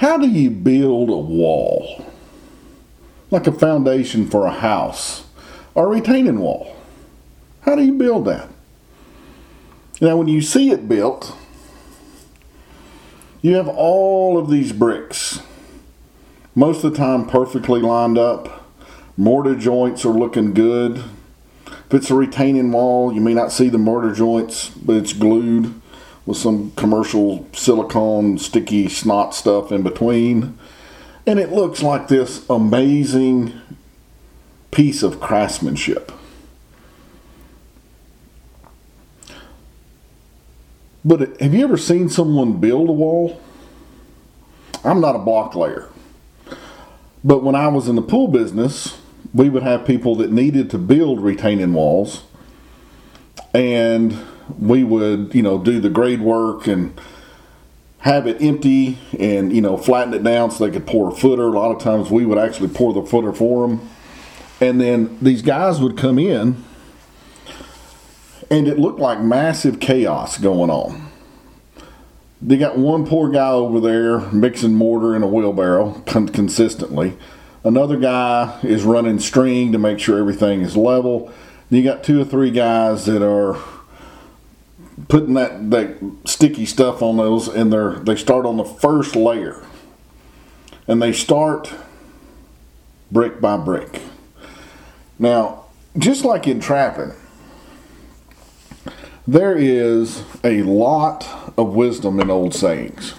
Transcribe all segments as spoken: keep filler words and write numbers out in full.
How do you build a wall? Like a foundation for a house or a retaining wall. How do you build that? Now, when you see it built, you have all of these bricks, most of the time perfectly lined up. Mortar joints are looking good. If it's a retaining wall, you may not see the mortar joints, but it's glued with some commercial silicone, sticky snot stuff in between. And it looks like this amazing piece of craftsmanship. But have you ever seen someone build a wall? I'm not a block layer. But when I was in the pool business, we would have people that needed to build retaining walls. And we would, you know, do the grade work and have it empty and, you know, flatten it down so they could pour a footer. A lot of times we would actually pour the footer for them. And then these guys would come in, and it looked like massive chaos going on. They got one poor guy over there mixing mortar in a wheelbarrow con- consistently. Another guy is running string to make sure everything is level. You got two or three guys that are putting that, that sticky stuff on those, and they're, they start on the first layer. And they start brick by brick. Now, just like in trapping, there is a lot of wisdom in old sayings.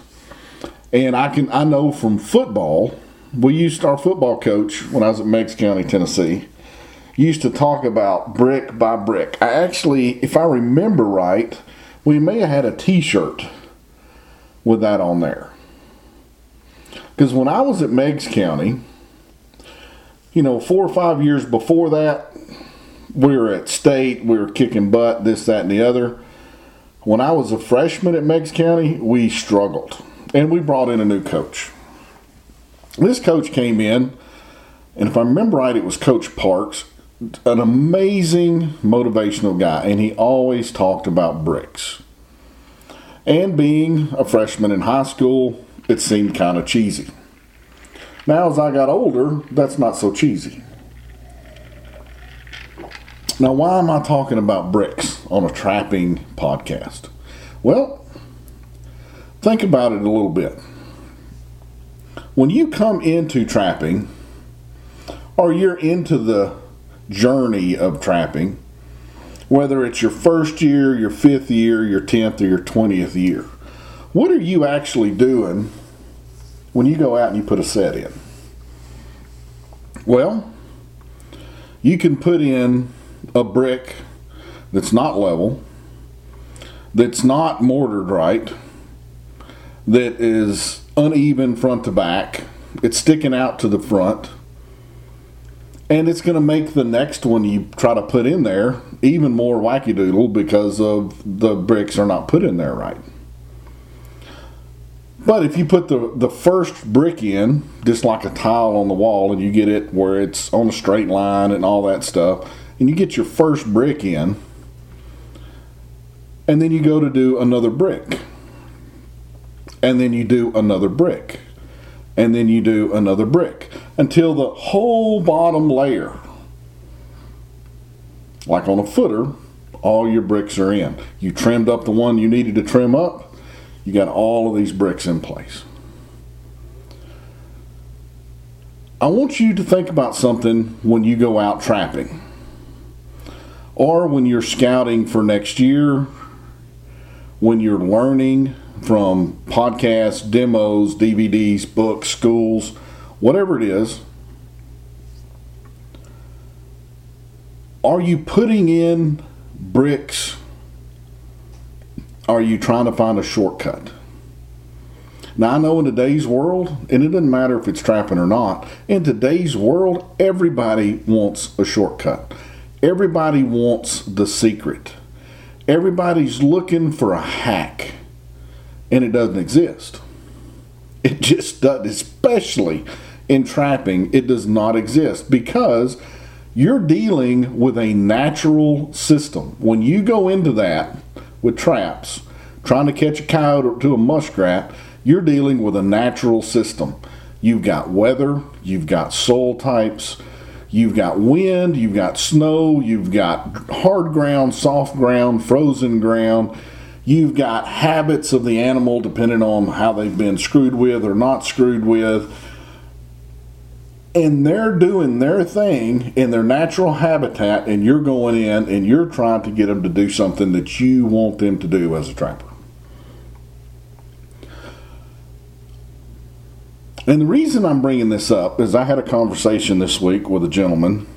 And I can I know from football, we used our football coach when I was at Meigs County, Tennessee, used to talk about brick by brick. I actually, if I remember right, we may have had a t-shirt with that on there. Because when I was at Meigs County, you know, four or five years before that, we were at state, we were kicking butt, this, that, and the other. When I was a freshman at Meigs County, we struggled. And we brought in a new coach. This coach came in, and if I remember right, it was Coach Parks, an amazing motivational guy. And he always talked about bricks. And being a freshman in high school, it seemed kind of cheesy. Now, as I got older, that's not so cheesy. Now, why am I talking about bricks on a trapping podcast? Well, think about it a little bit. When you come into trapping, or you're into the journey of trapping, whether it's your first year, your fifth year, your tenth, or your twentieth year, what are you actually doing when you go out and you put a set in? Well, you can put in a brick that's not level, that's not mortared right, that is uneven front to back, it's sticking out to the front, and it's going to make the next one you try to put in there even more wackadoodle because of the bricks are not put in there right. But if you put the, the first brick in, just like a tile on the wall, and you get it where it's on a straight line and all that stuff, and you get your first brick in, and then you go to do another brick, and then you do another brick, and then you do another brick, until the whole bottom layer, like on a footer, all your bricks are in. You trimmed up the one you needed to trim up, you got all of these bricks in place. I want you to think about something when you go out trapping, or when you're scouting for next year, when you're learning from podcasts, demos, D V Ds, books, schools, whatever it is. Are you putting in bricks? Are you trying to find a shortcut? Now, I know in today's world, and it doesn't matter if it's trapping or not, in today's world, everybody wants a shortcut. Everybody wants the secret. Everybody's looking for a hack, and it doesn't exist. It just doesn't, especially in trapping, it does not exist because you're dealing with a natural system. When you go into that with traps, trying to catch a coyote or to a muskrat, you're dealing with a natural system. You've got weather, you've got soil types, you've got wind, you've got snow, you've got hard ground, soft ground, frozen ground. You've got habits of the animal depending on how they've been screwed with or not screwed with. And they're doing their thing in their natural habitat, and you're going in and you're trying to get them to do something that you want them to do as a trapper. And the reason I'm bringing this up is I had a conversation this week with a gentleman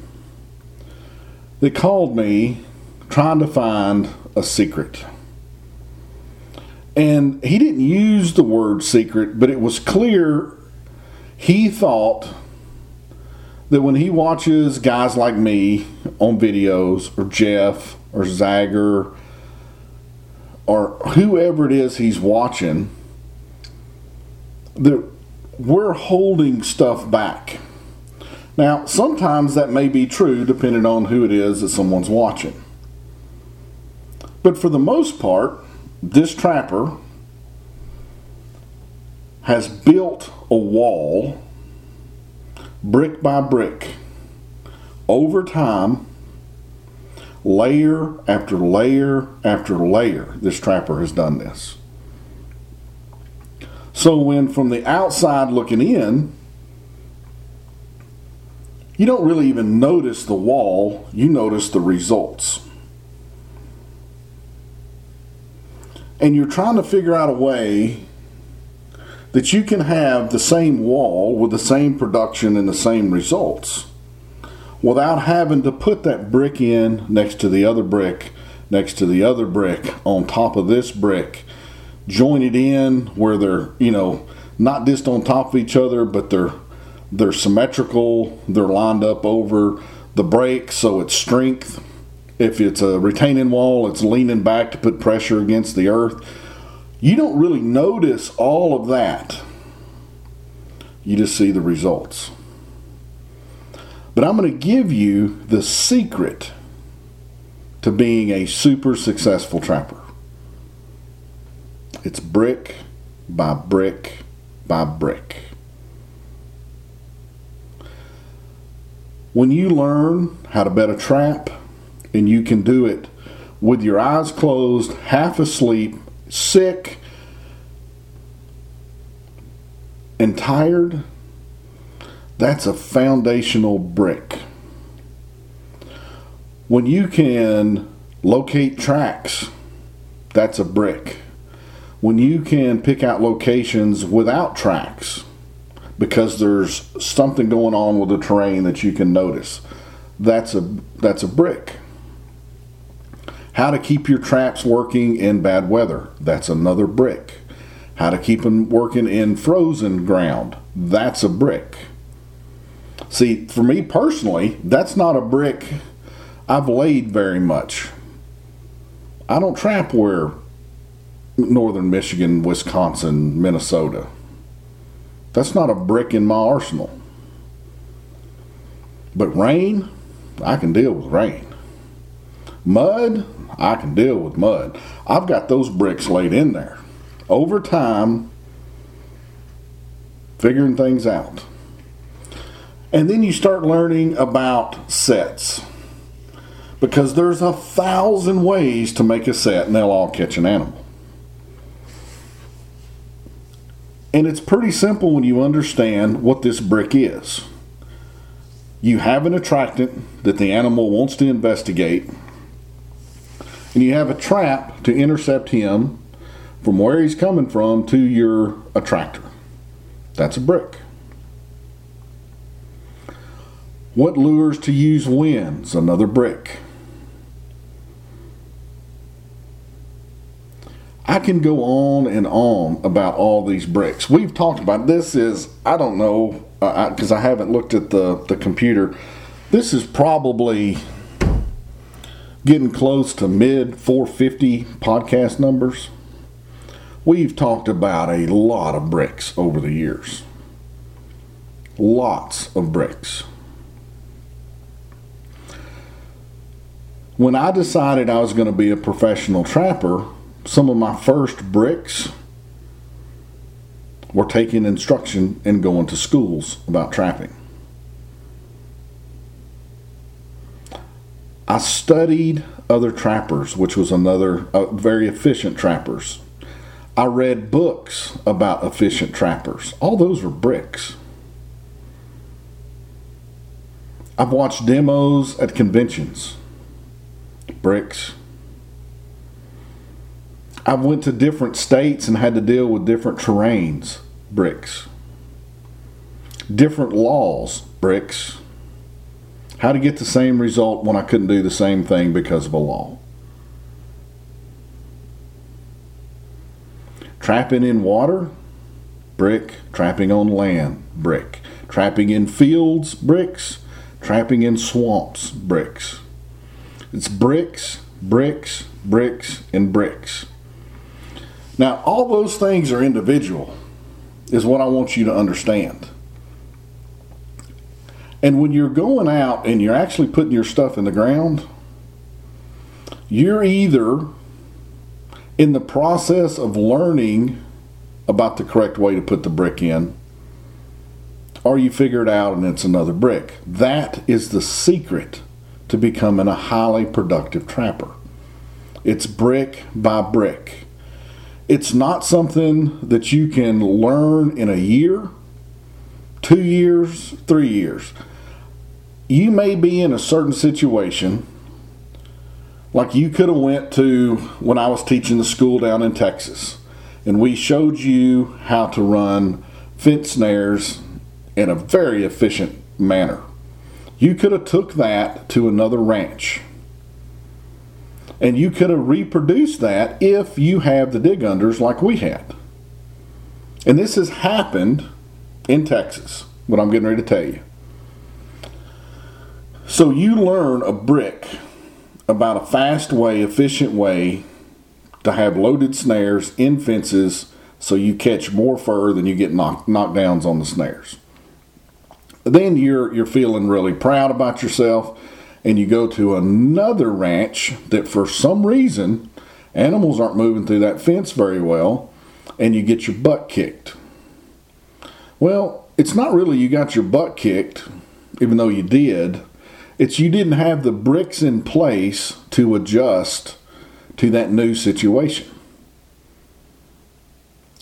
that called me trying to find a secret. And he didn't use the word secret, but it was clear he thought that when he watches guys like me on videos, or Jeff, or Zagger, or whoever it is he's watching, that we're holding stuff back. Now, sometimes that may be true depending on who it is that someone's watching. But for the most part, this trapper has built a wall brick by brick over time, layer after layer after layer. This trapper has done this. So when from the outside looking in, you don't really even notice the wall, you notice the results. And you're trying to figure out a way that you can have the same wall with the same production and the same results without having to put that brick in next to the other brick, next to the other brick, on top of this brick, join it in where they're, you know, not just on top of each other, but they're they're symmetrical, they're lined up over the break, so it's strength. If it's a retaining wall, it's leaning back to put pressure against the earth. You don't really notice all of that. You just see the results. But I'm going to give you the secret to being a super successful trapper. It's brick by brick by brick. When you learn how to bet a trap, and you can do it with your eyes closed, half asleep, sick, and tired, that's a foundational brick. When you can locate tracks, that's a brick. When you can pick out locations without tracks, because there's something going on with the terrain that you can notice, that's a, that's a brick. How to keep your traps working in bad weather, that's another brick. How to keep them working in frozen ground, that's a brick. See, for me personally, that's not a brick I've laid very much. I don't trap where northern Michigan, Wisconsin, Minnesota. That's not a brick in my arsenal. But rain, I can deal with rain. Mud, I can deal with mud. I've got those bricks laid in there. Over time, figuring things out. And then you start learning about sets. Because there's a thousand ways to make a set and they'll all catch an animal. And it's pretty simple when you understand what this brick is. You have an attractant that the animal wants to investigate. And you have a trap to intercept him from where he's coming from to your attractor. That's a brick. What lures to use when's another brick. I can go on and on about all these bricks. We've talked about this is, I don't know, because uh, I, I haven't looked at the, the computer. This is probably getting close to mid four fifty podcast numbers. We've talked about a lot of bricks over the years. Lots of bricks. When I decided I was going to be a professional trapper, some of my first bricks were taking instruction and going to schools about trapping. I studied other trappers, which was another uh, very efficient trappers. I read books about efficient trappers. All those were bricks. I've watched demos at conventions. Bricks. I went to different states and had to deal with different terrains. Bricks. Different laws. Bricks. How to get the same result when I couldn't do the same thing because of a law. Trapping in water. Brick. Trapping on land. Brick. Trapping in fields. Bricks. Trapping in swamps. Bricks. It's bricks, bricks, bricks, and bricks. Now, all those things are individual, is what I want you to understand. And when you're going out and you're actually putting your stuff in the ground, you're either in the process of learning about the correct way to put the brick in, or you figure it out and it's another brick. That is the secret to becoming a highly productive trapper. It's brick by brick. It's not something that you can learn in a year, two years, three years. You may be in a certain situation, like you could have went to when I was teaching the school down in Texas, and we showed you how to run fence snares in a very efficient manner. You could have took that to another ranch, and you could have reproduced that if you have the dig unders like we had. And this has happened in Texas, what I'm getting ready to tell you. So you learn a brick about a fast way, efficient way to have loaded snares in fences so you catch more fur than you get knock, knockdowns on the snares. Then you're you're feeling really proud about yourself, and you go to another ranch that for some reason animals aren't moving through that fence very well, and you get your butt kicked. Well, it's not really you got your butt kicked, even though you did. It's you didn't have the bricks in place to adjust to that new situation.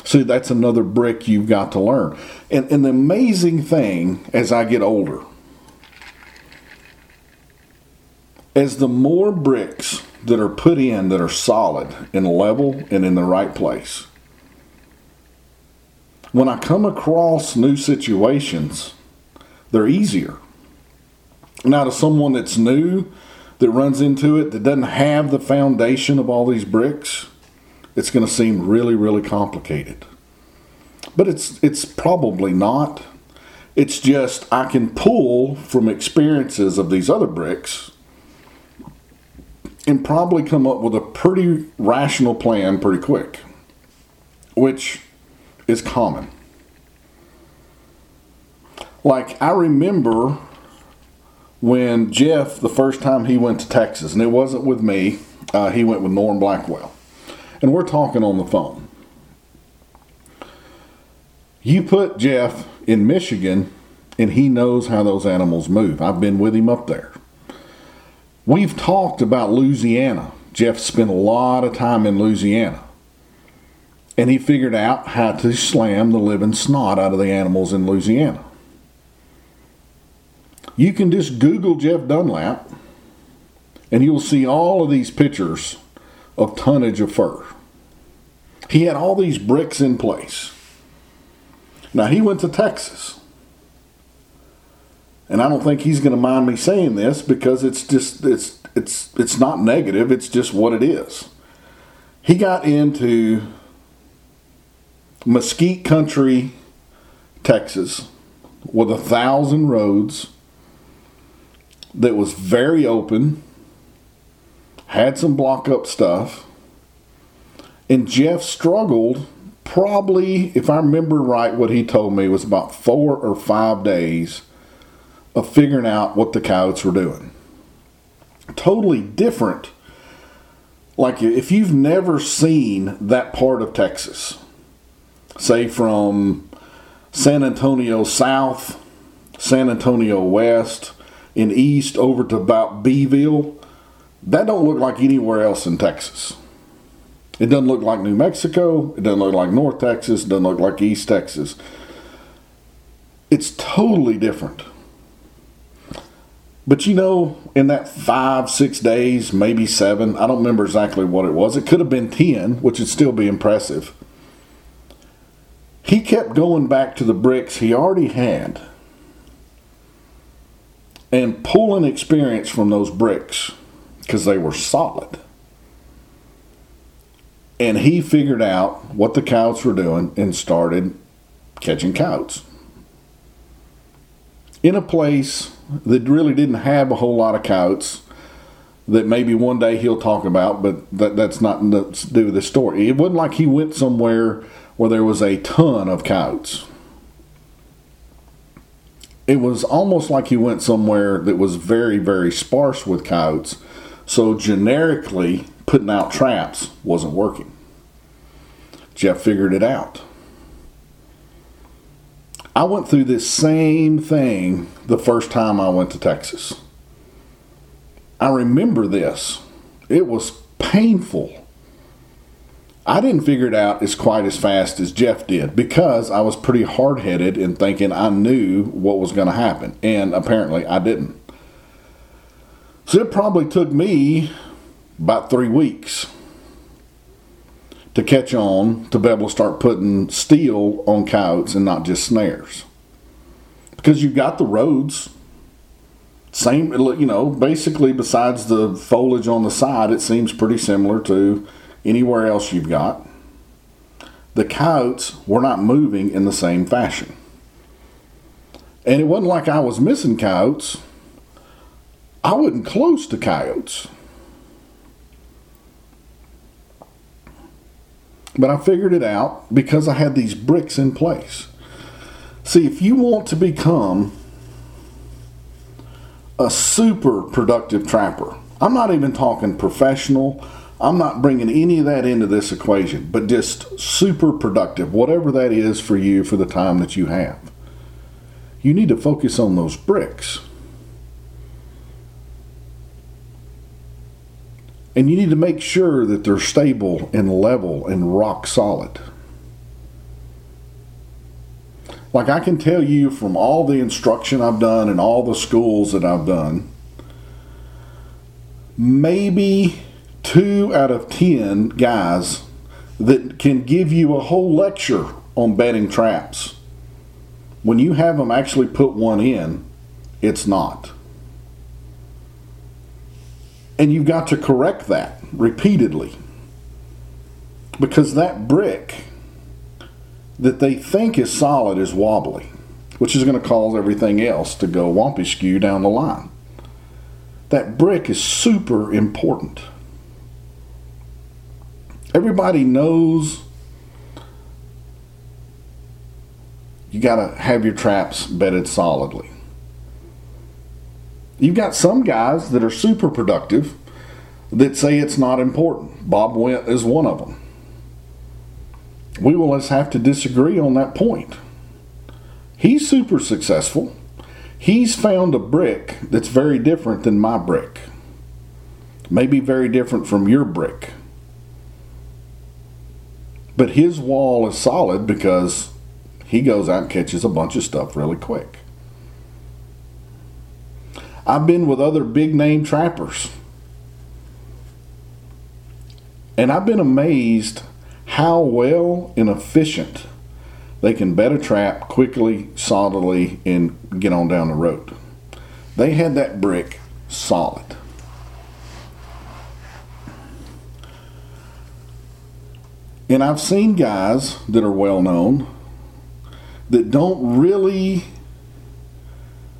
So that's another brick you've got to learn. And, and the amazing thing as I get older, as the more bricks that are put in that are solid and level and in the right place, when I come across new situations, they're easier. Now, to someone that's new, that runs into it, that doesn't have the foundation of all these bricks, it's going to seem really, really complicated. But it's it's probably not. It's just I can pull from experiences of these other bricks and probably come up with a pretty rational plan pretty quick, which is common. Like, I remember when Jeff, the first time he went to Texas, and it wasn't with me, uh, he went with Norm Blackwell. And we're talking on the phone. You put Jeff in Michigan, and he knows how those animals move. I've been with him up there. We've talked about Louisiana. Jeff spent a lot of time in Louisiana. And he figured out how to slam the living snot out of the animals in Louisiana. You can just Google Jeff Dunlap, and you'll see all of these pictures of tonnage of fur. He had all these bricks in place. Now, he went to Texas. And I don't think he's going to mind me saying this, because it's just it's it's it's not negative, it's just what it is. He got into Mesquite Country, Texas, with a thousand roads that was very open. Had some block up stuff, and Jeff struggled probably, if I remember right, what he told me was about four or five days of figuring out what the coyotes were doing. Totally different. Like, if you've never seen that part of Texas, say from San Antonio south, San Antonio west, and east over to about Beeville, that don't look like anywhere else in Texas. It doesn't look like New Mexico. It doesn't look like North Texas. It doesn't look like East Texas. It's totally different. But, you know, in that five, six days, maybe seven, I don't remember exactly what it was. It could have been ten, which would still be impressive. He kept going back to the bricks he already had and pulling experience from those bricks because they were solid. And he figured out what the coyotes were doing and started catching coyotes in a place that really didn't have a whole lot of coyotes, that maybe one day he'll talk about, but that, that's not to do with the story. It wasn't like he went somewhere where there was a ton of coyotes. It was almost like he went somewhere that was very, very sparse with coyotes. So generically, putting out traps wasn't working. Jeff figured it out. I went through this same thing the first time I went to Texas. I remember this. It was painful. I didn't figure it out as quite as fast as Jeff did because I was pretty hard-headed in thinking I knew what was going to happen, and apparently I didn't. So it probably took me about three weeks to catch on to Beeville start putting steel on coyotes and not just snares. Because you've got the roads. Same, you know, basically besides the foliage on the side, it seems pretty similar to anywhere else you've got. The coyotes were not moving in the same fashion. And it wasn't like I was missing coyotes. I wasn't close to coyotes. But I figured it out because I had these bricks in place. See, if you want to become a super productive trapper, I'm not even talking professional. I'm not bringing any of that into this equation, but just super productive, whatever that is for you for the time that you have. You need to focus on those bricks. And you need to make sure that they're stable and level and rock solid. Like I can tell you from all the instruction I've done and all the schools that I've done, maybe two out of ten guys that can give you a whole lecture on bedding traps, when you have them actually put one in, it's not. And you've got to correct that repeatedly, because that brick that they think is solid is wobbly, which is going to cause everything else to go wompy-skew down the line. That brick is super important. Everybody knows you got to have your traps bedded solidly. You've got some guys that are super productive that say it's not important. Bob Went is one of them. We will just have to disagree on that point. He's super successful. He's found a brick that's very different than my brick. Maybe very different from your brick. But his wall is solid because he goes out and catches a bunch of stuff really quick. I've been with other big name trappers, and I've been amazed how well and efficient they can bed a trap quickly, solidly, and get on down the road. They had that brick solid. And I've seen guys that are well known that don't really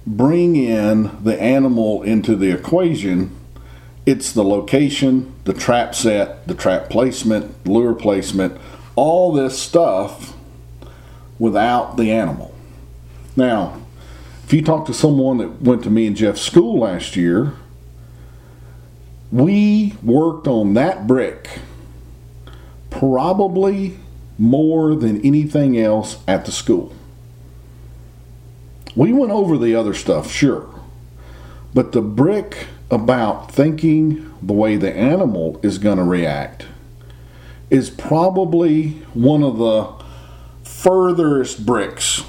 bring in the animal into the equation. It's the location, the trap set, the trap placement, lure placement, all this stuff without the animal. Now, if you talk to someone that went to me and Jeff's school last year, we worked on that brick probably more than anything else at the school. We went over the other stuff, sure, but the brick about thinking the way the animal is going to react is probably one of the furthest bricks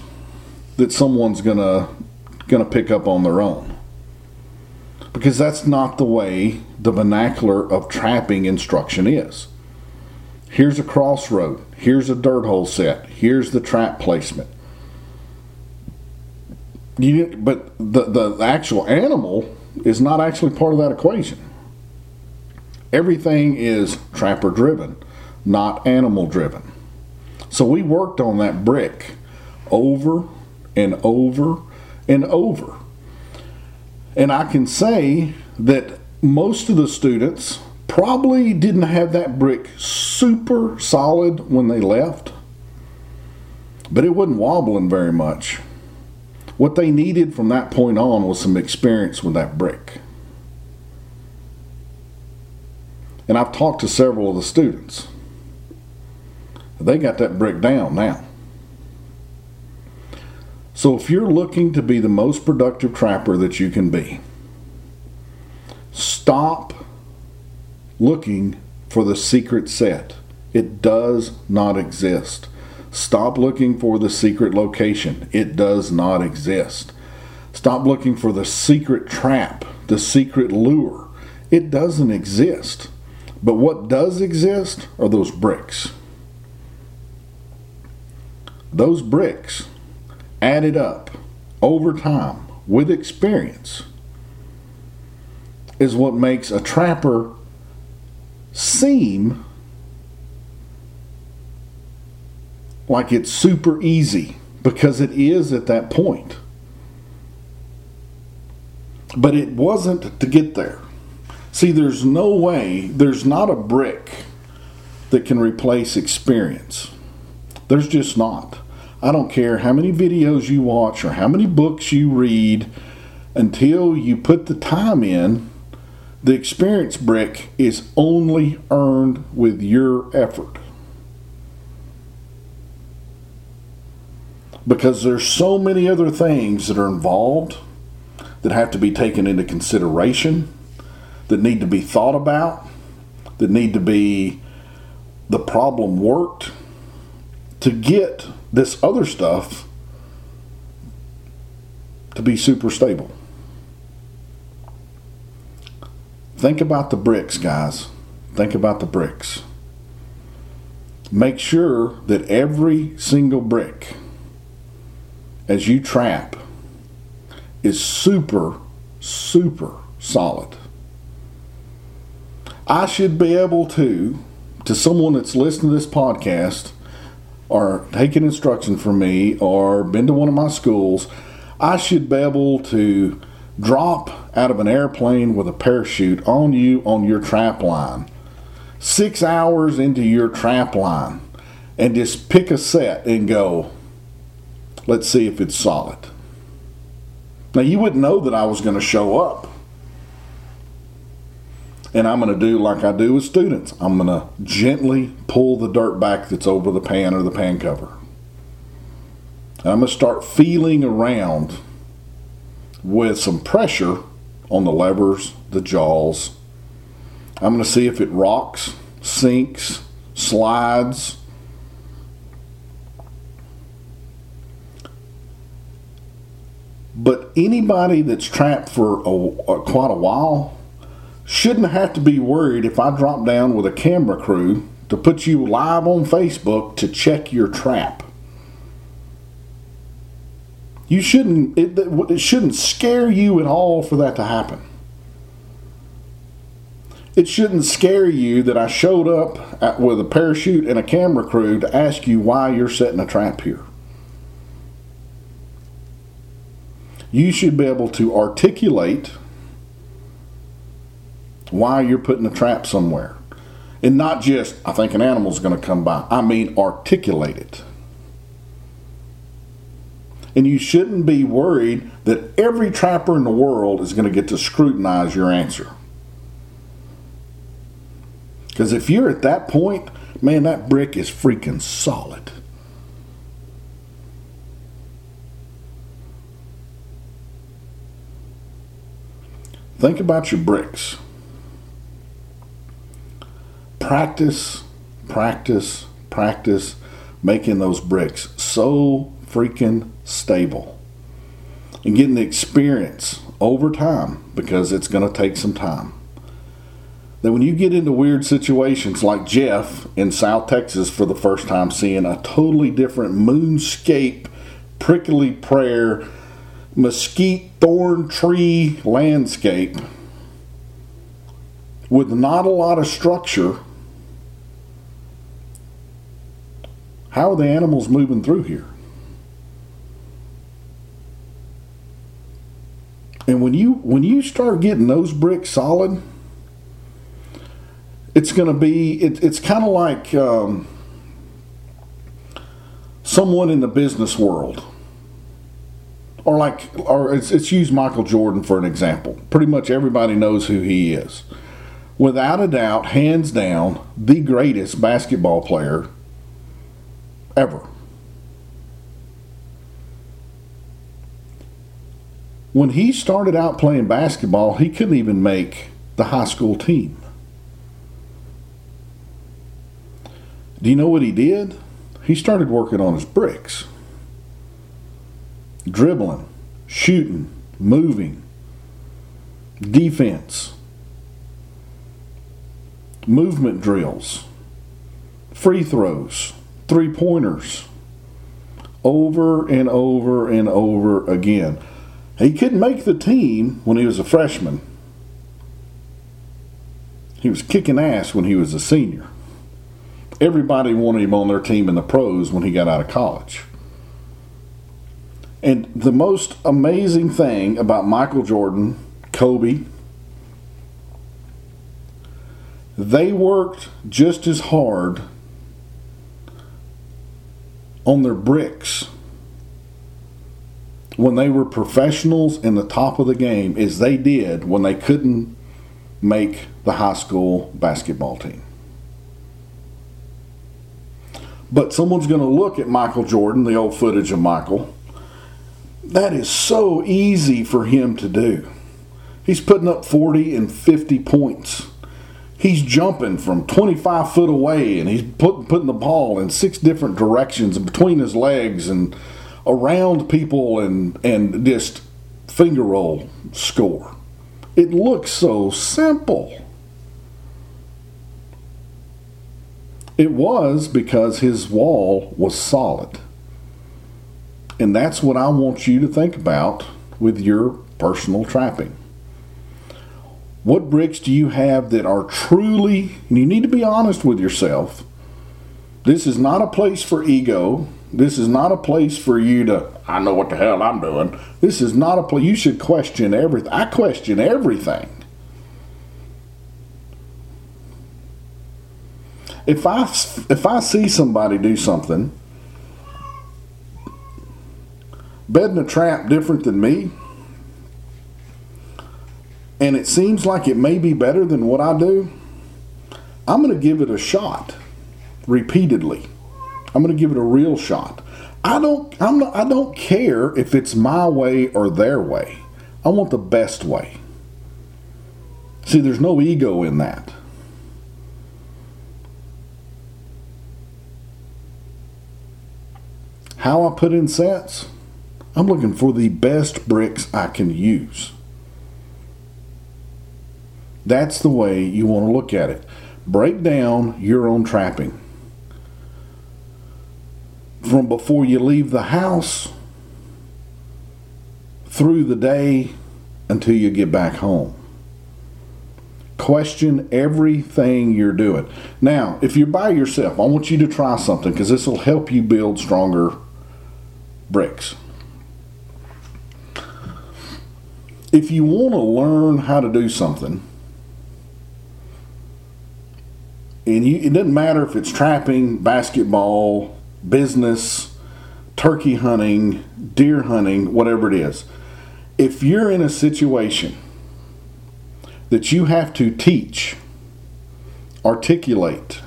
that someone's gonna gonna pick up on their own, because that's not the way the vernacular of trapping instruction is. Here's a crossroad, here's a dirt hole set, here's the trap placement. You, but the, the actual animal is not actually part of that equation. Everything is trapper driven, not animal driven. So we worked on that brick over and over and over. And I can say that most of the students probably didn't have that brick super solid when they left, but it wasn't wobbling very much. What they needed from that point on was some experience with that brick. And I've talked to several of the students. They got that brick down now. So if you're looking to be the most productive trapper that you can be, stop looking for the secret set. It does not exist. Stop looking for the secret location. It does not exist. Stop looking for the secret trap, the secret lure. It doesn't exist. But what does exist are those bricks. Those bricks added up over time with experience is what makes a trapper seem like it's super easy, because it is at that point. But it wasn't to get there. See, there's no way, there's not a brick that can replace experience. There's just not. I don't care how many videos you watch or how many books you read, until you put the time in, the experience brick is only earned with your effort. Because there's so many other things that are involved that have to be taken into consideration, that need to be thought about, that need to be the problem worked to get this other stuff to be super stable. Think about the bricks, guys. Think about the bricks. Make sure that every single brick as you trap is super, super solid. I should be able to, to someone that's listening to this podcast or taking instruction from me or been to one of my schools, I should be able to drop out of an airplane with a parachute on you on your trap line, six hours into your trap line, and just pick a set and go, let's see if it's solid. Now, you wouldn't know that I was going to show up. And I'm going to do like I do with students. I'm going to gently pull the dirt back that's over the pan or the pan cover. And I'm going to start feeling around with some pressure on the levers, the jaws. I'm going to see if it rocks, sinks, slides. But anybody that's trapped for a, a, quite a while shouldn't have to be worried if I drop down with a camera crew to put you live on Facebook to check your trap. You shouldn't, it, it shouldn't scare you at all for that to happen. It shouldn't scare you that I showed up at, with a parachute and a camera crew to ask you why you're setting a trap here. You should be able to articulate why you're putting a trap somewhere. And not just, I think an animal's going to come by. I mean, articulate it. And you shouldn't be worried that every trapper in the world is going to get to scrutinize your answer. Because if you're at that point, Man, that brick is freaking solid. Think about your bricks. Practice, practice, practice making those bricks so freaking stable and getting the experience over time, because it's going to take some time. That when you get into weird situations like Jeff in South Texas for the first time, seeing a totally different moonscape, prickly pear, mesquite thorn tree landscape with not a lot of structure. How are the animals moving through here? And when you when you start getting those bricks solid, it's going to be, it, it's kind of like um, someone in the business world. Or like, or it's, it's used Michael Jordan for an example. Pretty much everybody knows who he is. Without a doubt, hands down, the greatest basketball player ever. When he started out playing basketball, he couldn't even make the high school team. Do you know what he did? He started working on his bricks. Dribbling, shooting, moving, defense, movement drills, free throws, three-pointers, over and over and over again. He couldn't make the team when he was a freshman. He was kicking ass when he was a senior. Everybody wanted him on their team in the pros when he got out of college. And the most amazing thing about Michael Jordan, Kobe, they worked just as hard on their bricks when they were professionals in the top of the game as they did when they couldn't make the high school basketball team. But someone's going to look at Michael Jordan, the old footage of Michael. That is so easy for him to do. He's putting up forty and fifty points. He's jumping from twenty-five foot away, and he's put, putting the ball in six different directions between his legs and around people, and, and just finger roll score. It looks so simple. It was because his wall was solid. And that's what I want you to think about with your personal trapping. What bricks do you have that are truly, and you need to be honest with yourself, this is not a place for ego. This is not a place for you to, I know what the hell I'm doing. This is not a place, you should question everything. I question everything. If I, if I see somebody do something, bedding a trap different than me, and it seems like it may be better than what I do, I'm going to give it a shot repeatedly. I'm going to give it a real shot. I don't, I'm not, I don't care if it's my way or their way. I want the best way. See, there's no ego in that. How I put in sets, I'm looking for the best bricks I can use. That's the way you want to look at it. Break down your own trapping. From before you leave the house, through the day, until you get back home. Question everything you're doing. Now, if you're by yourself, I want you to try something, because this will help you build stronger bricks. If you want to learn how to do something, and you, it doesn't matter if it's trapping, basketball, business, turkey hunting, deer hunting, whatever it is, if you're in a situation that you have to teach, articulate,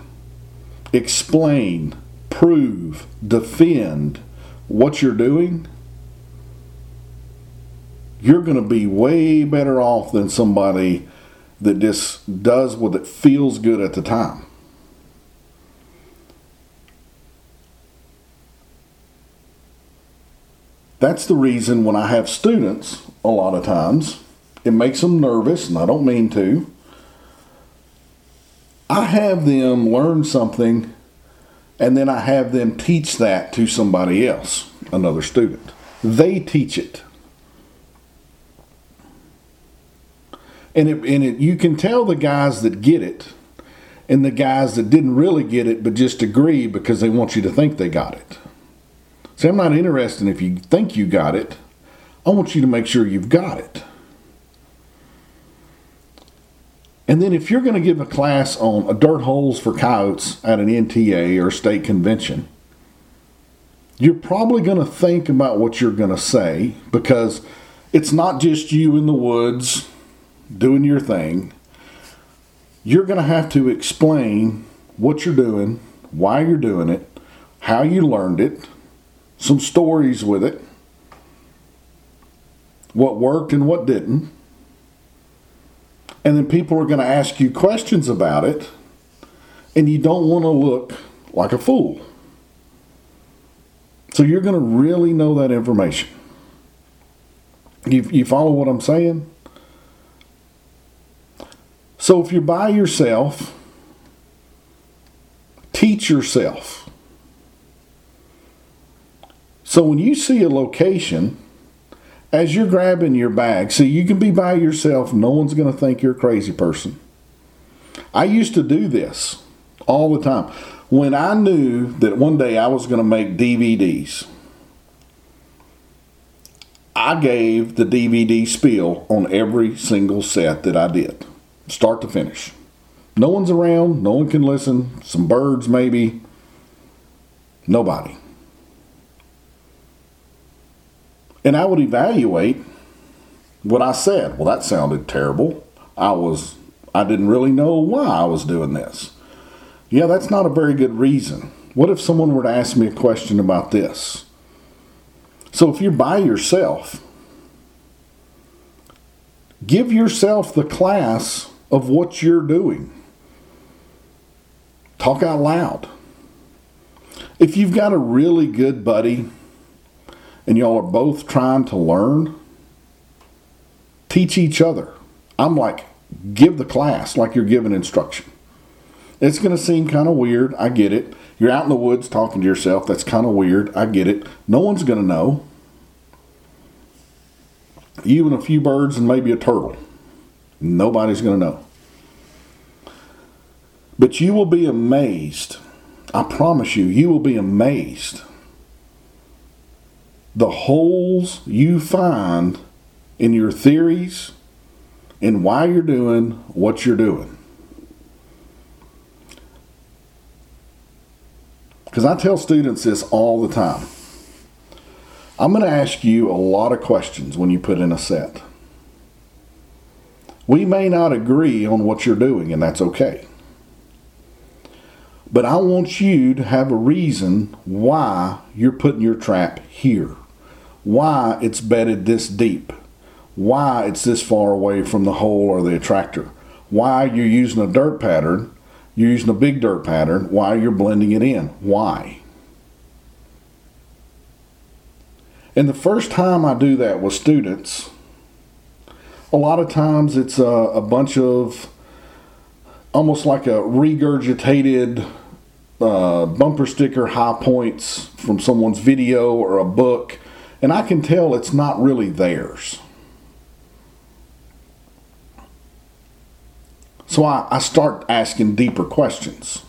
explain, prove, defend what you're doing, you're going to be way better off than somebody that just does what it feels good at the time. That's the reason when I have students, a lot of times, it makes them nervous, and I don't mean to. I have them learn something, and then I have them teach that to somebody else, another student. They teach it. And, it, and it, you can tell the guys that get it and the guys that didn't really get it but just agree because they want you to think they got it. See, I'm not interested if you think you got it. I want you to make sure you've got it. And then if you're going to give a class on a dirt holes for coyotes at an N T A or state convention, you're probably going to think about what you're going to say because it's not just you in the woods doing your thing. You're going to have to explain what you're doing, why you're doing it, how you learned it, some stories with it, what worked and what didn't. And then people are going to ask you questions about it, and you don't want to look like a fool. So you're going to really know that information. You, you follow what I'm saying? So if you're by yourself, teach yourself. So when you see a location, as you're grabbing your bag, see, you can be by yourself. No one's going to think you're a crazy person. I used to do this all the time. When I knew that one day I was going to make D V Ds, I gave the D V D spiel on every single set that I did, start to finish. No one's around. No one can listen. Some birds maybe. Nobody. And I would evaluate what I said. Well, that sounded terrible. I was, I didn't really know why I was doing this. Yeah, that's not a very good reason. What if someone were to ask me a question about this? So if you're by yourself, give yourself the class of what you're doing. Talk out loud. If you've got a really good buddy, and y'all are both trying to learn, teach each other. I'm like, give the class like you're giving instruction. It's going to seem kind of weird. I get it. You're out in the woods talking to yourself. That's kind of weird. I get it. No one's going to know. You and a few birds and maybe a turtle. Nobody's going to know. But you will be amazed. I promise you, you will be amazed. The holes you find in your theories and why you're doing what you're doing. Because I tell students this all the time. I'm going to ask you a lot of questions when you put in a set. We may not agree on what you're doing, and that's okay. But I want you to have a reason why you're putting your trap here. Why it's bedded this deep, why it's this far away from the hole or the attractor, why you're using a dirt pattern, you're using a big dirt pattern, why you're blending it in, why. And the first time I do that with students, a lot of times it's a, a bunch of almost like a regurgitated uh, bumper sticker high points from someone's video or a book. And I can tell it's not really theirs. So I, I start asking deeper questions.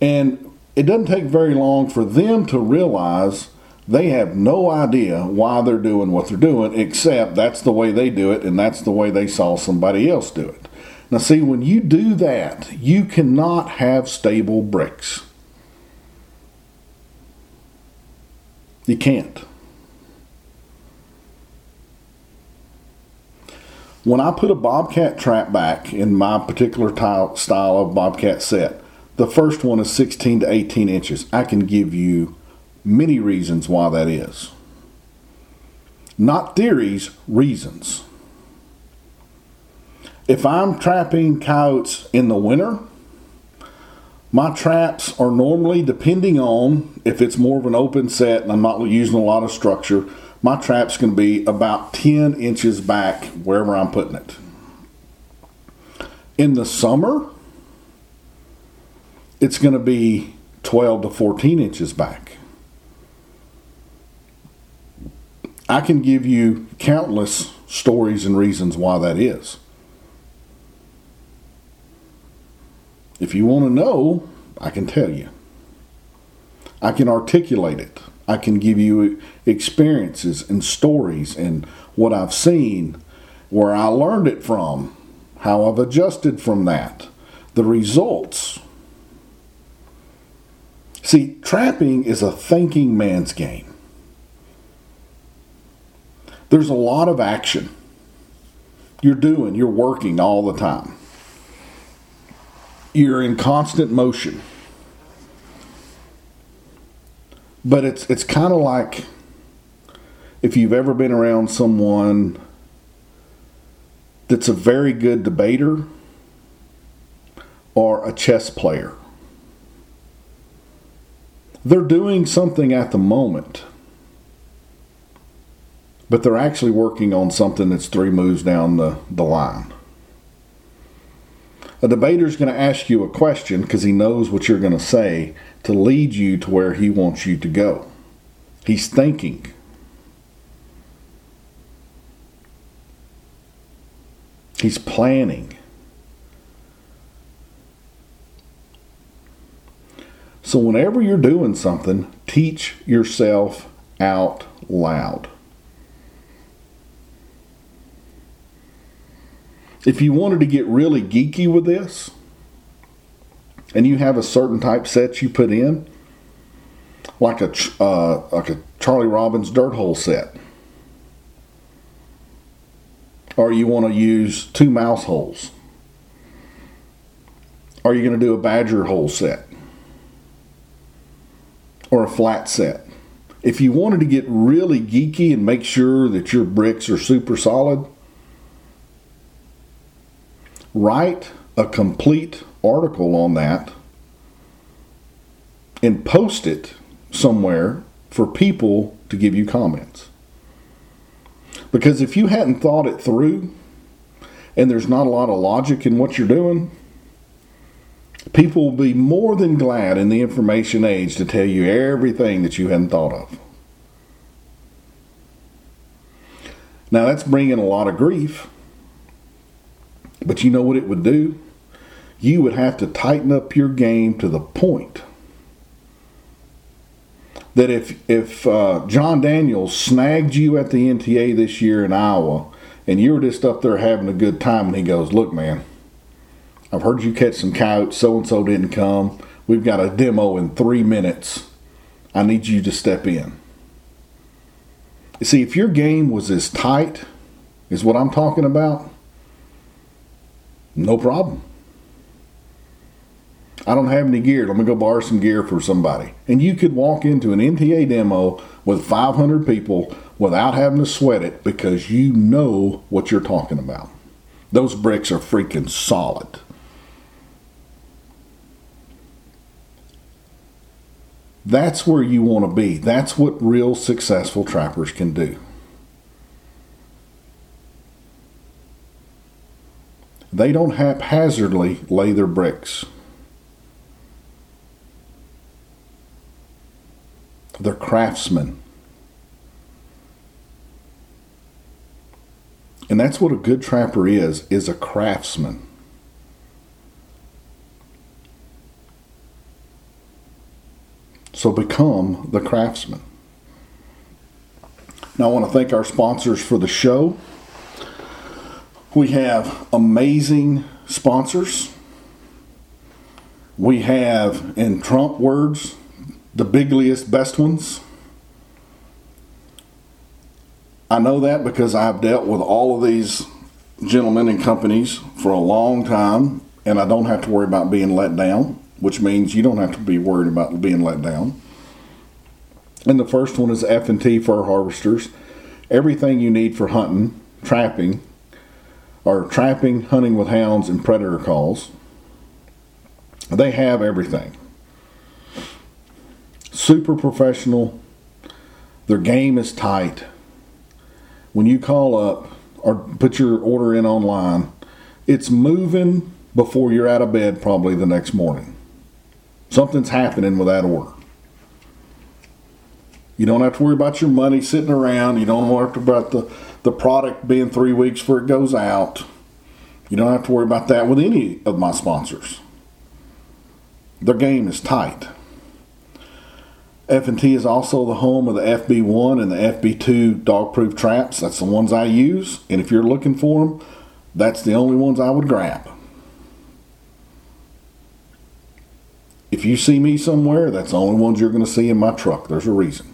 And it doesn't take very long for them to realize they have no idea why they're doing what they're doing, except that's the way they do it, and that's the way they saw somebody else do it. Now see, when you do that, you cannot have stable bricks. You can't. When I put a bobcat trap back in my particular tile, style of bobcat set, the first one is sixteen to eighteen inches. I can give you many reasons why that is. Not theories, reasons. If I'm trapping coyotes in the winter, my traps are normally, depending on if it's more of an open set and I'm not using a lot of structure, my trap's going to be about ten inches back wherever I'm putting it. In the summer, it's going to be twelve to fourteen inches back. I can give you countless stories and reasons why that is. If you want to know, I can tell you. I can articulate it. I can give you experiences and stories and what I've seen, where I learned it from, how I've adjusted from that, the results. See, trapping is a thinking man's game. There's a lot of action. You're doing, you're working all the time. You're in constant motion. But it's it's kind of like if you've ever been around someone that's a very good debater or a chess player. They're doing something at the moment, but they're actually working on something that's three moves down the, the line. A debater's going to ask you a question because he knows what you're going to say to lead you to where he wants you to go. He's thinking. He's planning. So whenever you're doing something, teach yourself out loud. If you wanted to get really geeky with this, and you have a certain type set you put in, like a uh, like a Charlie Robbins dirt hole set, or you want to use two mouse holes, or you're going to do a badger hole set, or a flat set. If you wanted to get really geeky and make sure that your bricks are super solid, write a complete article on that and post it somewhere for people to give you comments. Because if you hadn't thought it through and there's not a lot of logic in what you're doing, people will be more than glad in the information age to tell you everything that you hadn't thought of. Now that's bringing a lot of grief. But you know what it would do? You would have to tighten up your game to the point that if if uh, John Daniels snagged you at the N T A this year in Iowa, and you were just up there having a good time, and he goes, "Look, man, I've heard you catch some coyotes. So and so didn't come. We've got a demo in three minutes. I need you to step in." You see, if your game was as tight as what I'm talking about, no problem. "I don't have any gear. Let me go borrow some gear for somebody." And you could walk into an N T A demo with five hundred people without having to sweat it because you know what you're talking about. Those bricks are freaking solid. That's where you want to be. That's what real successful trappers can do. They don't haphazardly lay their bricks. They're craftsmen. And that's what a good trapper is, is a craftsman. So become the craftsman. Now I want to thank our sponsors for the show. We have amazing sponsors. We have, in Trump words, the bigliest, best ones. I know that because I've dealt with all of these gentlemen and companies for a long time, and I don't have to worry about being let down, which means you don't have to be worried about being let down. And the first one is F and T Fur Harvesters. Everything you need for hunting, trapping, or trapping, hunting with hounds, and predator calls. They have everything. Super professional. Their game is tight. When you call up or put your order in online, it's moving before you're out of bed probably the next morning. Something's happening with that order. You don't have to worry about your money sitting around. You don't have to worry about the, the product being three weeks before it goes out. You don't have to worry about that with any of my sponsors. Their game is tight. F and T is also the home of the F B one and the F B two dog-proof traps. That's the ones I use. And if you're looking for them, that's the only ones I would grab. If you see me somewhere, that's the only ones you're going to see in my truck. There's a reason.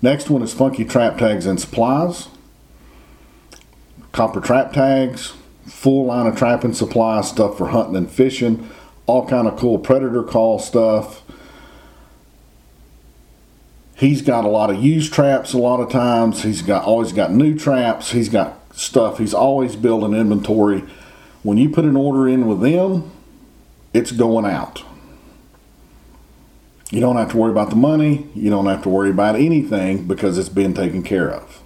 Next one is Funky Trap Tags and Supplies. Copper trap tags, full line of trapping supplies, stuff for hunting and fishing, all kind of cool predator call stuff. He's got a lot of used traps a lot of times. He's got always got new traps. He's got stuff. He's always building inventory. When you put an order in with them, it's going out. You don't have to worry about the money. You don't have to worry about anything because it's been taken care of.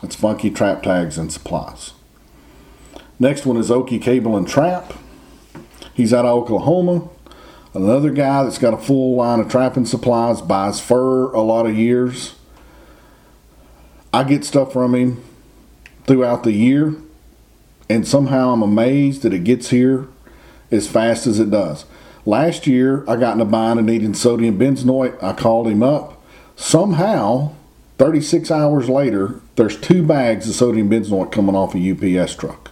It's Funky Trap Tags and Supplies. Next one is Okie Cable and Trap. He's out of Oklahoma. Another guy that's got a full line of trapping supplies, buys fur a lot of years. I get stuff from him throughout the year, and somehow I'm amazed that it gets here as fast as it does. Last year, I got in a bind and needed sodium benzoate. I called him up. Somehow, thirty-six hours later, there's two bags of sodium benzoate coming off a U P S truck.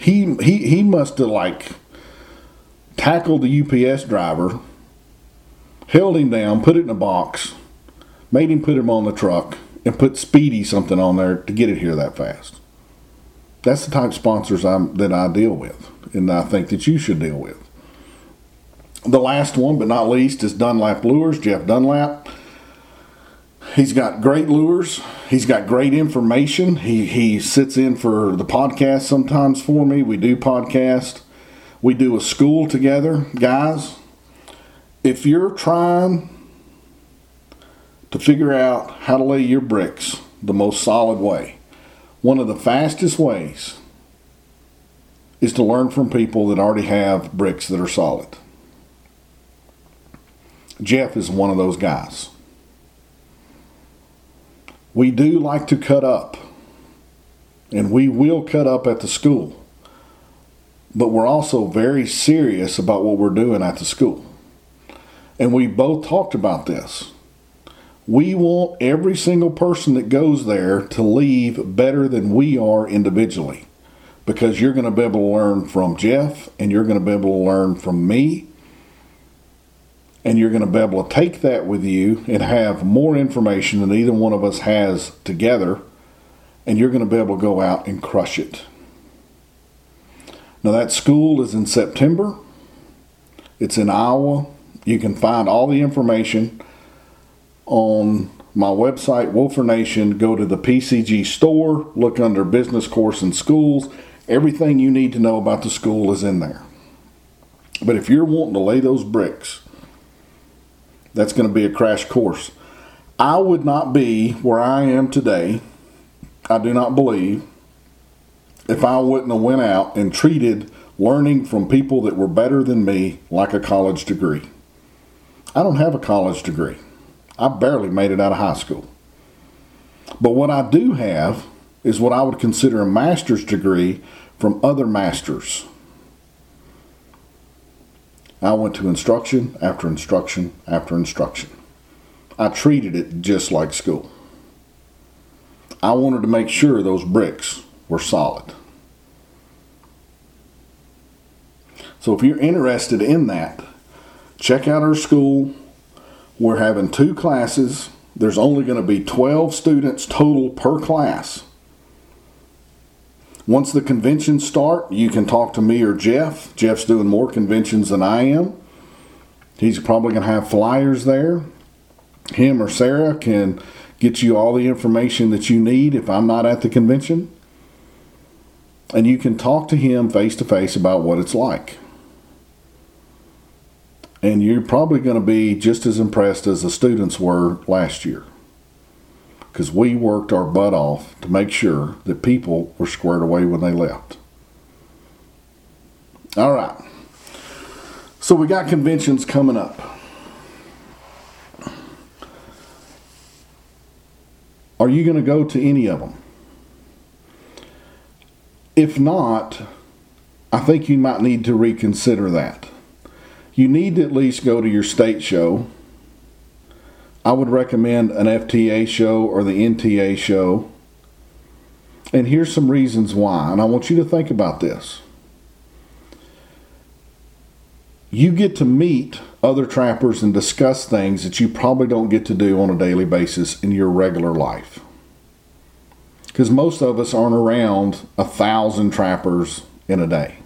He he he must have, like, tackled the U P S driver, held him down, put it in a box, made him put him on the truck, and put Speedy something on there to get it here that fast. That's the type of sponsors I'm, that I deal with, and I think that you should deal with. The last one, but not least, is Dunlap Lures, Jeff Dunlap. He's got great lures. He's got great information. He he sits in for the podcast sometimes for me. We do podcast. We do a school together. Guys, if you're trying to figure out how to lay your bricks the most solid way, one of the fastest ways is to learn from people that already have bricks that are solid. Jeff is one of those guys. We do like to cut up, and we will cut up at the school, but we're also very serious about what we're doing at the school. And we both talked about this. We want every single person that goes there to leave better than we are individually, because you're going to be able to learn from Jeff, and you're going to be able to learn from me, and you're going to be able to take that with you and have more information than either one of us has together, and you're going to be able to go out and crush it. Now, that school is in September. It's in Iowa. You can find all the information on my website, Wolfernation. Go to the P C G store, look under Business Course and Schools. Everything you need to know about the school is in there. But if you're wanting to lay those bricks, that's going to be a crash course. I would not be where I am today, I do not believe, if I wouldn't have went out and treated learning from people that were better than me like a college degree. I don't have a college degree. I barely made it out of high school. But what I do have is what I would consider a master's degree from other masters. I went to instruction after instruction after instruction. I treated it just like school. I wanted to make sure those bricks were solid. So if you're interested in that, check out our school. We're having two classes There's only going to be twelve students total per class. Once the conventions start, you can talk to me or Jeff. Jeff's doing more conventions than I am. He's probably going to have flyers there. Him or Sarah can get you all the information that you need if I'm not at the convention. And you can talk to him face to face about what it's like. And you're probably going to be just as impressed as the students were last year, because we worked our butt off to make sure that people were squared away when they left. All right. So we got conventions coming up. Are you going to go to any of them? If not, I think you might need to reconsider that. You need to at least go to your state show. I would recommend an F T A show or the N T A show. And here's some reasons why, and I want you to think about this. You get to meet other trappers and discuss things that you probably don't get to do on a daily basis in your regular life, because most of us aren't around a thousand trappers in a day.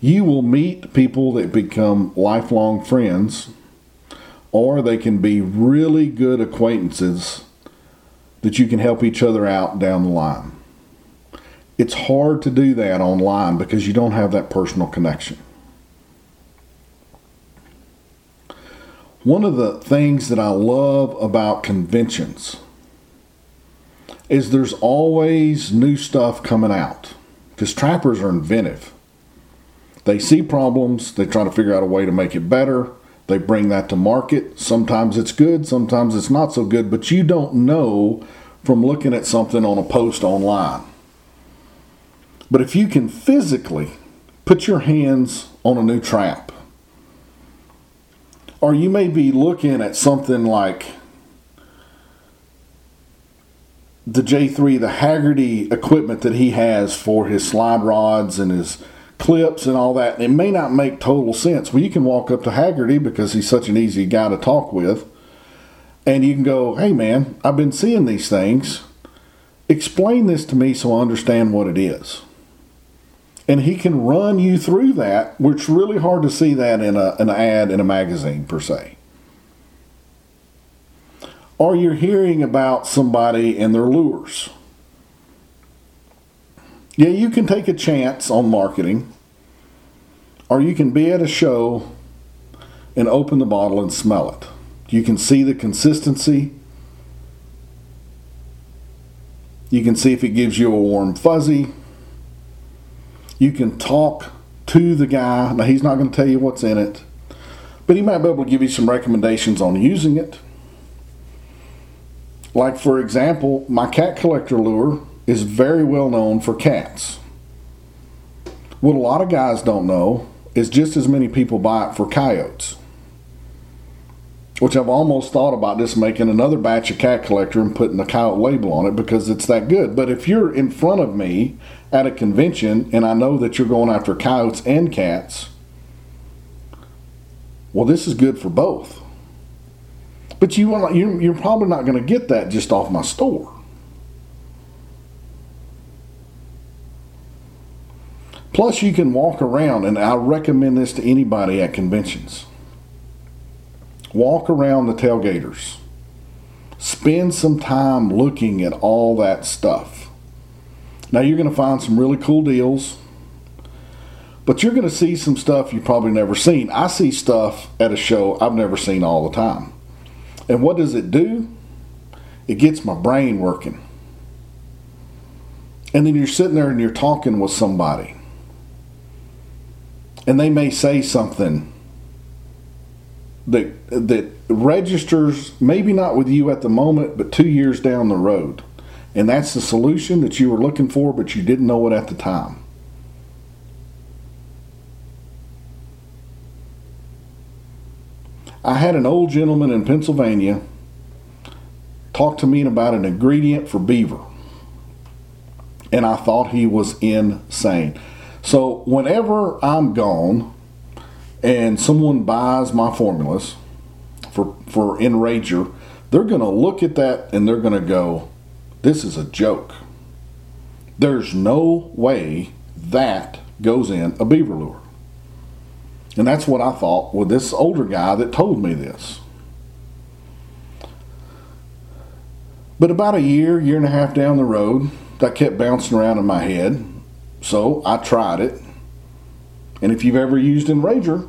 You will meet people that become lifelong friends, or they can be really good acquaintances that you can help each other out down the line. It's hard to do that online because you don't have that personal connection. One of the things that I love about conventions is there's always new stuff coming out, because trappers are inventive. They see problems, they try to figure out a way to make it better. They bring that to market. Sometimes it's good, sometimes it's not so good, but you don't know from looking at something on a post online. But if you can physically put your hands on a new trap, or you may be looking at something like the J three, the Haggerty equipment that he has for his slide rods and his clips and all that, and it may not make total sense. Well, you can walk up to Haggerty, because he's such an easy guy to talk with, and you can go, "Hey man, I've been seeing these things. Explain this to me so I understand what it is." And he can run you through that, which is really hard to see that in a, an ad in a magazine per se. Or you're hearing about somebody and their lures. Yeah, you can take a chance on marketing, or you can be at a show and open the bottle and smell it. You can see the consistency. You can see if it gives you a warm fuzzy. You can talk to the guy. Now, he's not going to tell you what's in it, but he might be able to give you some recommendations on using it. Like, for example, my cat collector lure is very well known for cats. What a lot of guys don't know is just as many people buy it for coyotes, which I've almost thought about just making another batch of cat collector and putting the coyote label on it because it's that good. But if you're in front of me at a convention and I know that you're going after coyotes and cats, well, this is good for both. But you want, you're probably not going to get that just off my store. Plus, you can walk around, and I recommend this to anybody at conventions. Walk around the tailgaters. Spend some time looking at all that stuff. Now, you're going to find some really cool deals, but you're going to see some stuff you've probably never seen. I see stuff at a show I've never seen all the time. And what does it do? It gets my brain working. And then you're sitting there and you're talking with somebody, and they may say something that that registers, maybe not with you at the moment, but two years down the road. And that's the solution that you were looking for, but you didn't know it at the time. I had an old gentleman in Pennsylvania talk to me about an ingredient for beaver, and I thought he was insane. So whenever I'm gone and someone buys my formulas for, for Enrager, they're going to look at that and they're going to go, this is a joke. There's no way that goes in a beaver lure. And that's what I thought with this older guy that told me this. But about a year, year and a half down the road, that kept bouncing around in my head. So I tried it. And if you've ever used Enrager,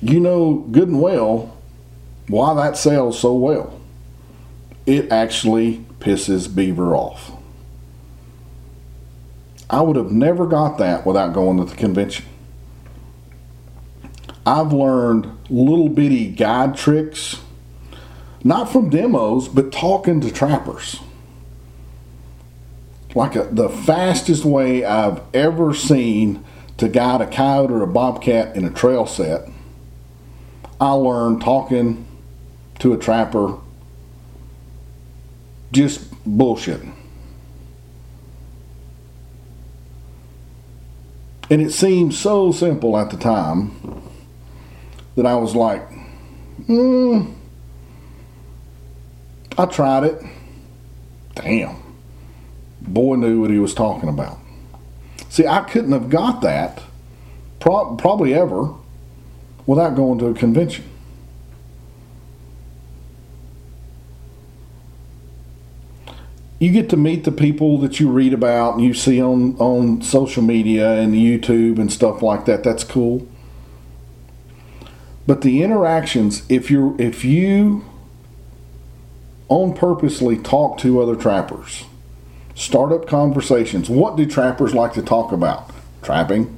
you know good and well why that sells so well. It actually pisses beaver off. I would have never got that without going to the convention. I've learned little bitty guide tricks, not from demos, but talking to trappers. Like a, the fastest way I've ever seen to guide a coyote or a bobcat in a trail set, I learned talking to a trapper, just bullshitting. And it seemed so simple at the time that I was like, hmm, I tried it. Damn. Boy knew what he was talking about. See, I couldn't have got that pro- probably ever without going to a convention. You get to meet the people that you read about and you see on, on social media and YouTube and stuff like that. That's cool. But the interactions, if you're if you on purposely talk to other trappers, start up conversations. What do trappers like to talk about? Trapping.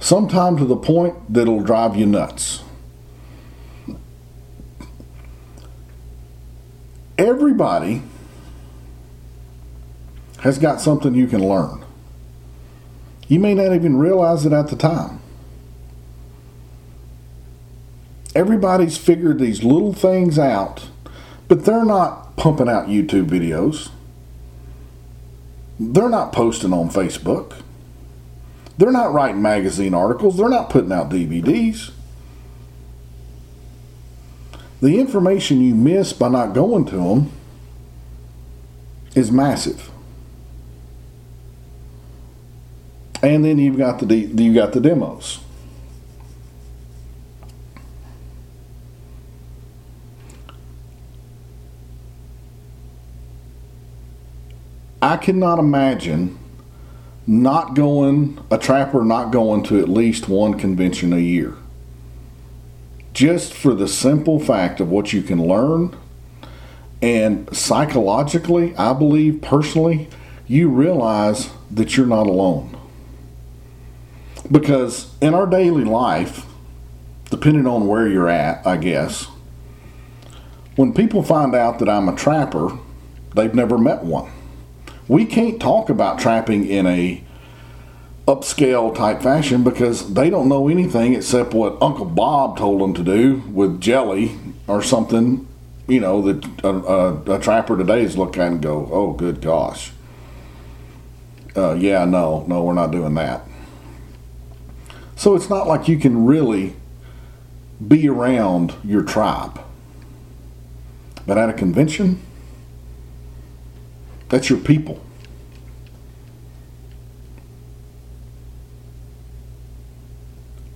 Sometime to the point that'll drive you nuts. Everybody has got something you can learn. You may not even realize it at the time. Everybody's figured these little things out, but they're not pumping out YouTube videos. They're not posting on Facebook. They're not writing magazine articles. They're not putting out D V Ds. The information you miss by not going to them is massive. And then you've got the de- you've got the demos. I cannot imagine not going, a trapper not going to at least one convention a year. Just for the simple fact of what you can learn, and psychologically, I believe personally, you realize that you're not alone. Because in our daily life, depending on where you're at, I guess, when people find out that I'm a trapper, they've never met one. We can't talk about trapping in a upscale type fashion because they don't know anything except what Uncle Bob told them to do with jelly or something, you know, that a, a, a trapper today is looking at and go, oh, good gosh. Uh, yeah, no, no, we're not doing that. So it's not like you can really be around your tribe. But at a convention, that's your people.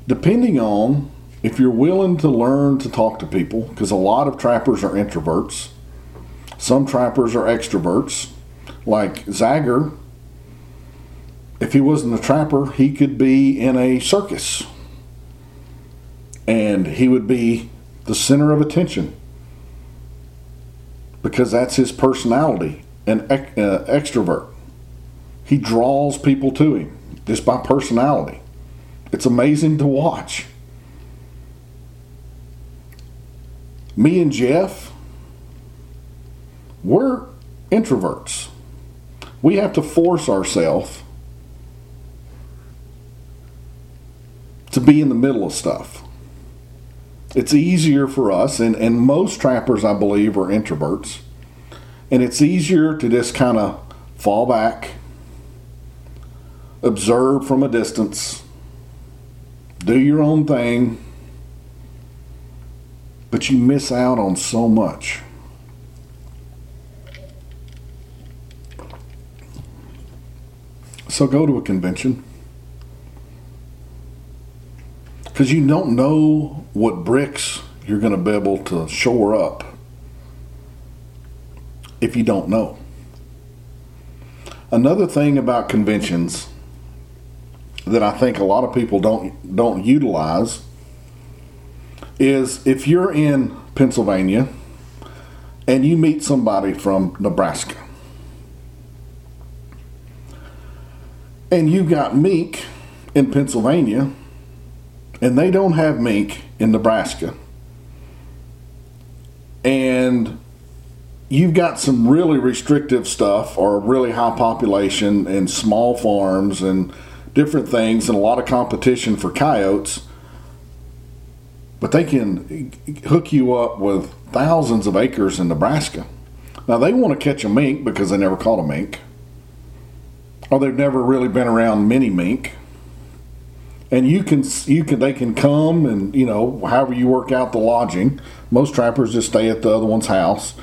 Depending on if you're willing to learn to talk to people, because a lot of trappers are introverts. Some trappers are extroverts. Like Zagger, if he wasn't a trapper, he could be in a circus. And he would be the center of attention. Because that's his personality, an ex- uh, extrovert. He draws people to him just by personality. It's amazing to watch. Me and Jeff, we're introverts. We have to force ourselves to be in the middle of stuff. It's easier for us, and, and most trappers, I believe, are introverts. And it's easier to just kind of fall back, observe from a distance, do your own thing, but you miss out on so much. So go to a convention, because you don't know what bricks you're going to be able to shore up if you don't know. Another thing about conventions that I think a lot of people don't don't utilize is, if you're in Pennsylvania and you meet somebody from Nebraska and you got mink in Pennsylvania and they don't have mink in Nebraska, and you've got some really restrictive stuff or really high population and small farms and different things and a lot of competition for coyotes, but they can hook you up with thousands of acres in Nebraska. Now, they want to catch a mink because they never caught a mink, or they've never really been around many mink. And you can, you can, they can come and, you know, however you work out the lodging. Most trappers just stay at the other one's house.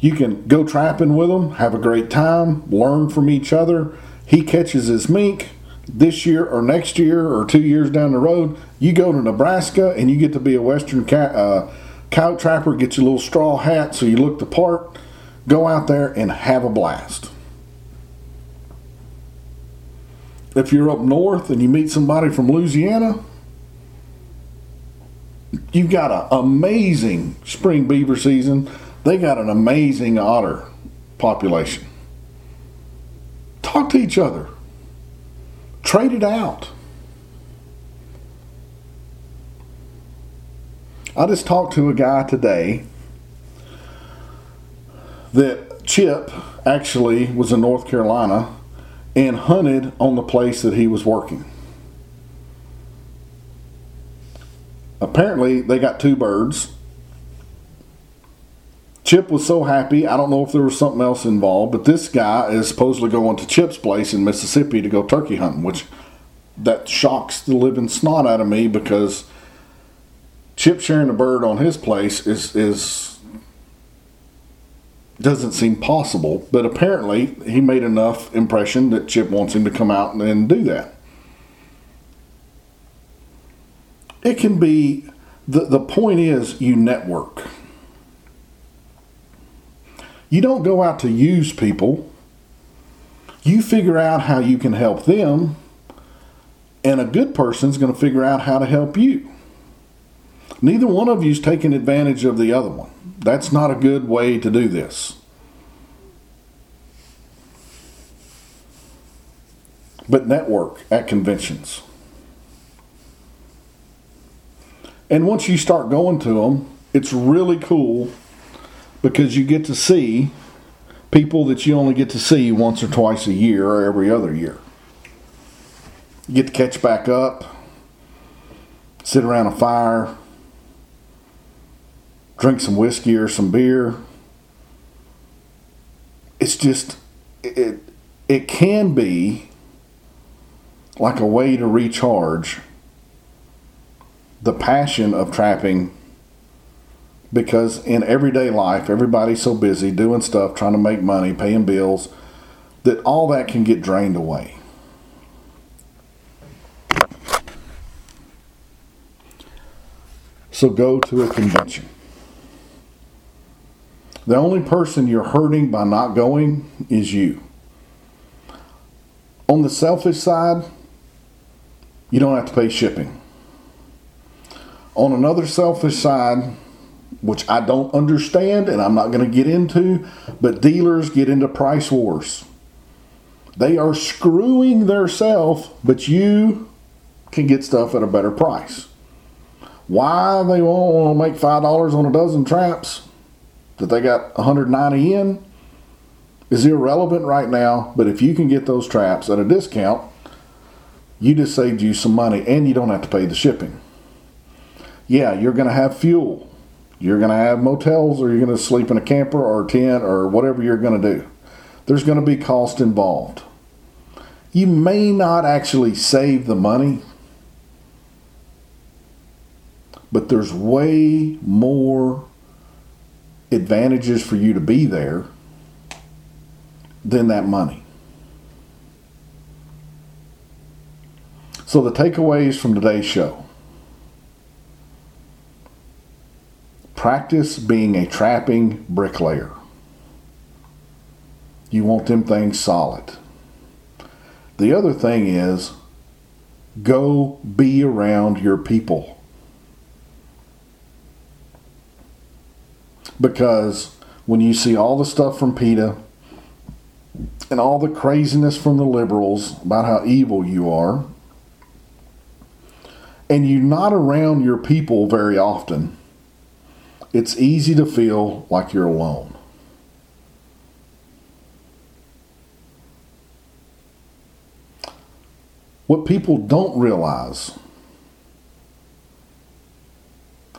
You can go trapping with them, have a great time, learn from each other. He catches his mink this year or next year or two years down the road. You go to Nebraska and you get to be a Western cat, uh, cow trapper, get your little straw hat so you look the part, go out there and have a blast. If you're up north and you meet somebody from Louisiana, you've got an amazing spring beaver season. They got an amazing otter population. Talk to each other. Trade it out. I just talked to a guy today that Chip actually was in North Carolina and hunted on the place that he was working. Apparently, they got two birds. Chip was so happy. I don't know if there was something else involved, but this guy is supposedly going to Chip's place in Mississippi to go turkey hunting, which that shocks the living snot out of me, because Chip sharing a bird on his place is is doesn't seem possible. But apparently he made enough impression that Chip wants him to come out and, and do that. It can be, the, the point is, you network. You don't go out to use people. You figure out how you can help them, and a good person's going to figure out how to help you. Neither one of you is taking advantage of the other one. That's not a good way to do this. But network at conventions. And once you start going to them, it's really cool, because you get to see people that you only get to see once or twice a year or every other year. You get to catch back up, sit around a fire, drink some whiskey or some beer. It's just, it, it can be like a way to recharge the passion of trapping. Because in everyday life, everybody's so busy doing stuff, trying to make money, paying bills, that all that can get drained away. So go to a convention. The only person you're hurting by not going is you. On the selfish side, you don't have to pay shipping. On another selfish side, which I don't understand and I'm not going to get into, but dealers get into price wars. They are screwing themselves, but you can get stuff at a better price. Why they won't want to make five dollars on a dozen traps that they got one hundred ninety in is irrelevant right now, but if you can get those traps at a discount, you just saved you some money and you don't have to pay the shipping. Yeah, you're going to have fuel. You're going to have motels, or you're going to sleep in a camper or a tent or whatever you're going to do. There's going to be cost involved. You may not actually save the money, but there's way more advantages for you to be there than that money. So the takeaways from today's show: practice being a trapping bricklayer. You want them things solid. The other thing is, go be around your people. Because when you see all the stuff from PETA and all the craziness from the liberals about how evil you are, and you're not around your people very often, it's easy to feel like you're alone. What people don't realize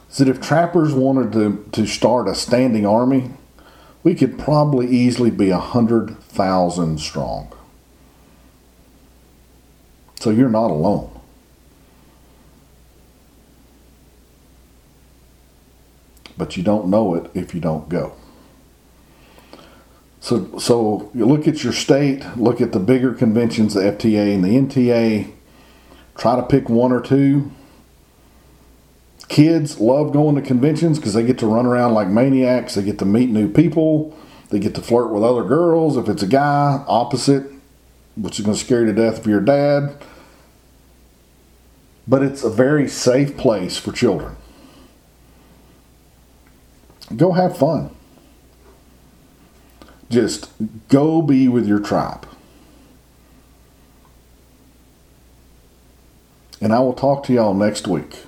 is that if trappers wanted to, to start a standing army, we could probably easily be one hundred thousand strong. So you're not alone. But you don't know it if you don't go. So, so you look at your state, look at the bigger conventions, the F T A and the N T A. Try to pick one or two. Kids love going to conventions because they get to run around like maniacs. They get to meet new people. They get to flirt with other girls. If it's a guy, opposite, which is going to scare you to death if you're a dad. But it's a very safe place for children. Go have fun. Just go be with your tribe. And I will talk to y'all next week.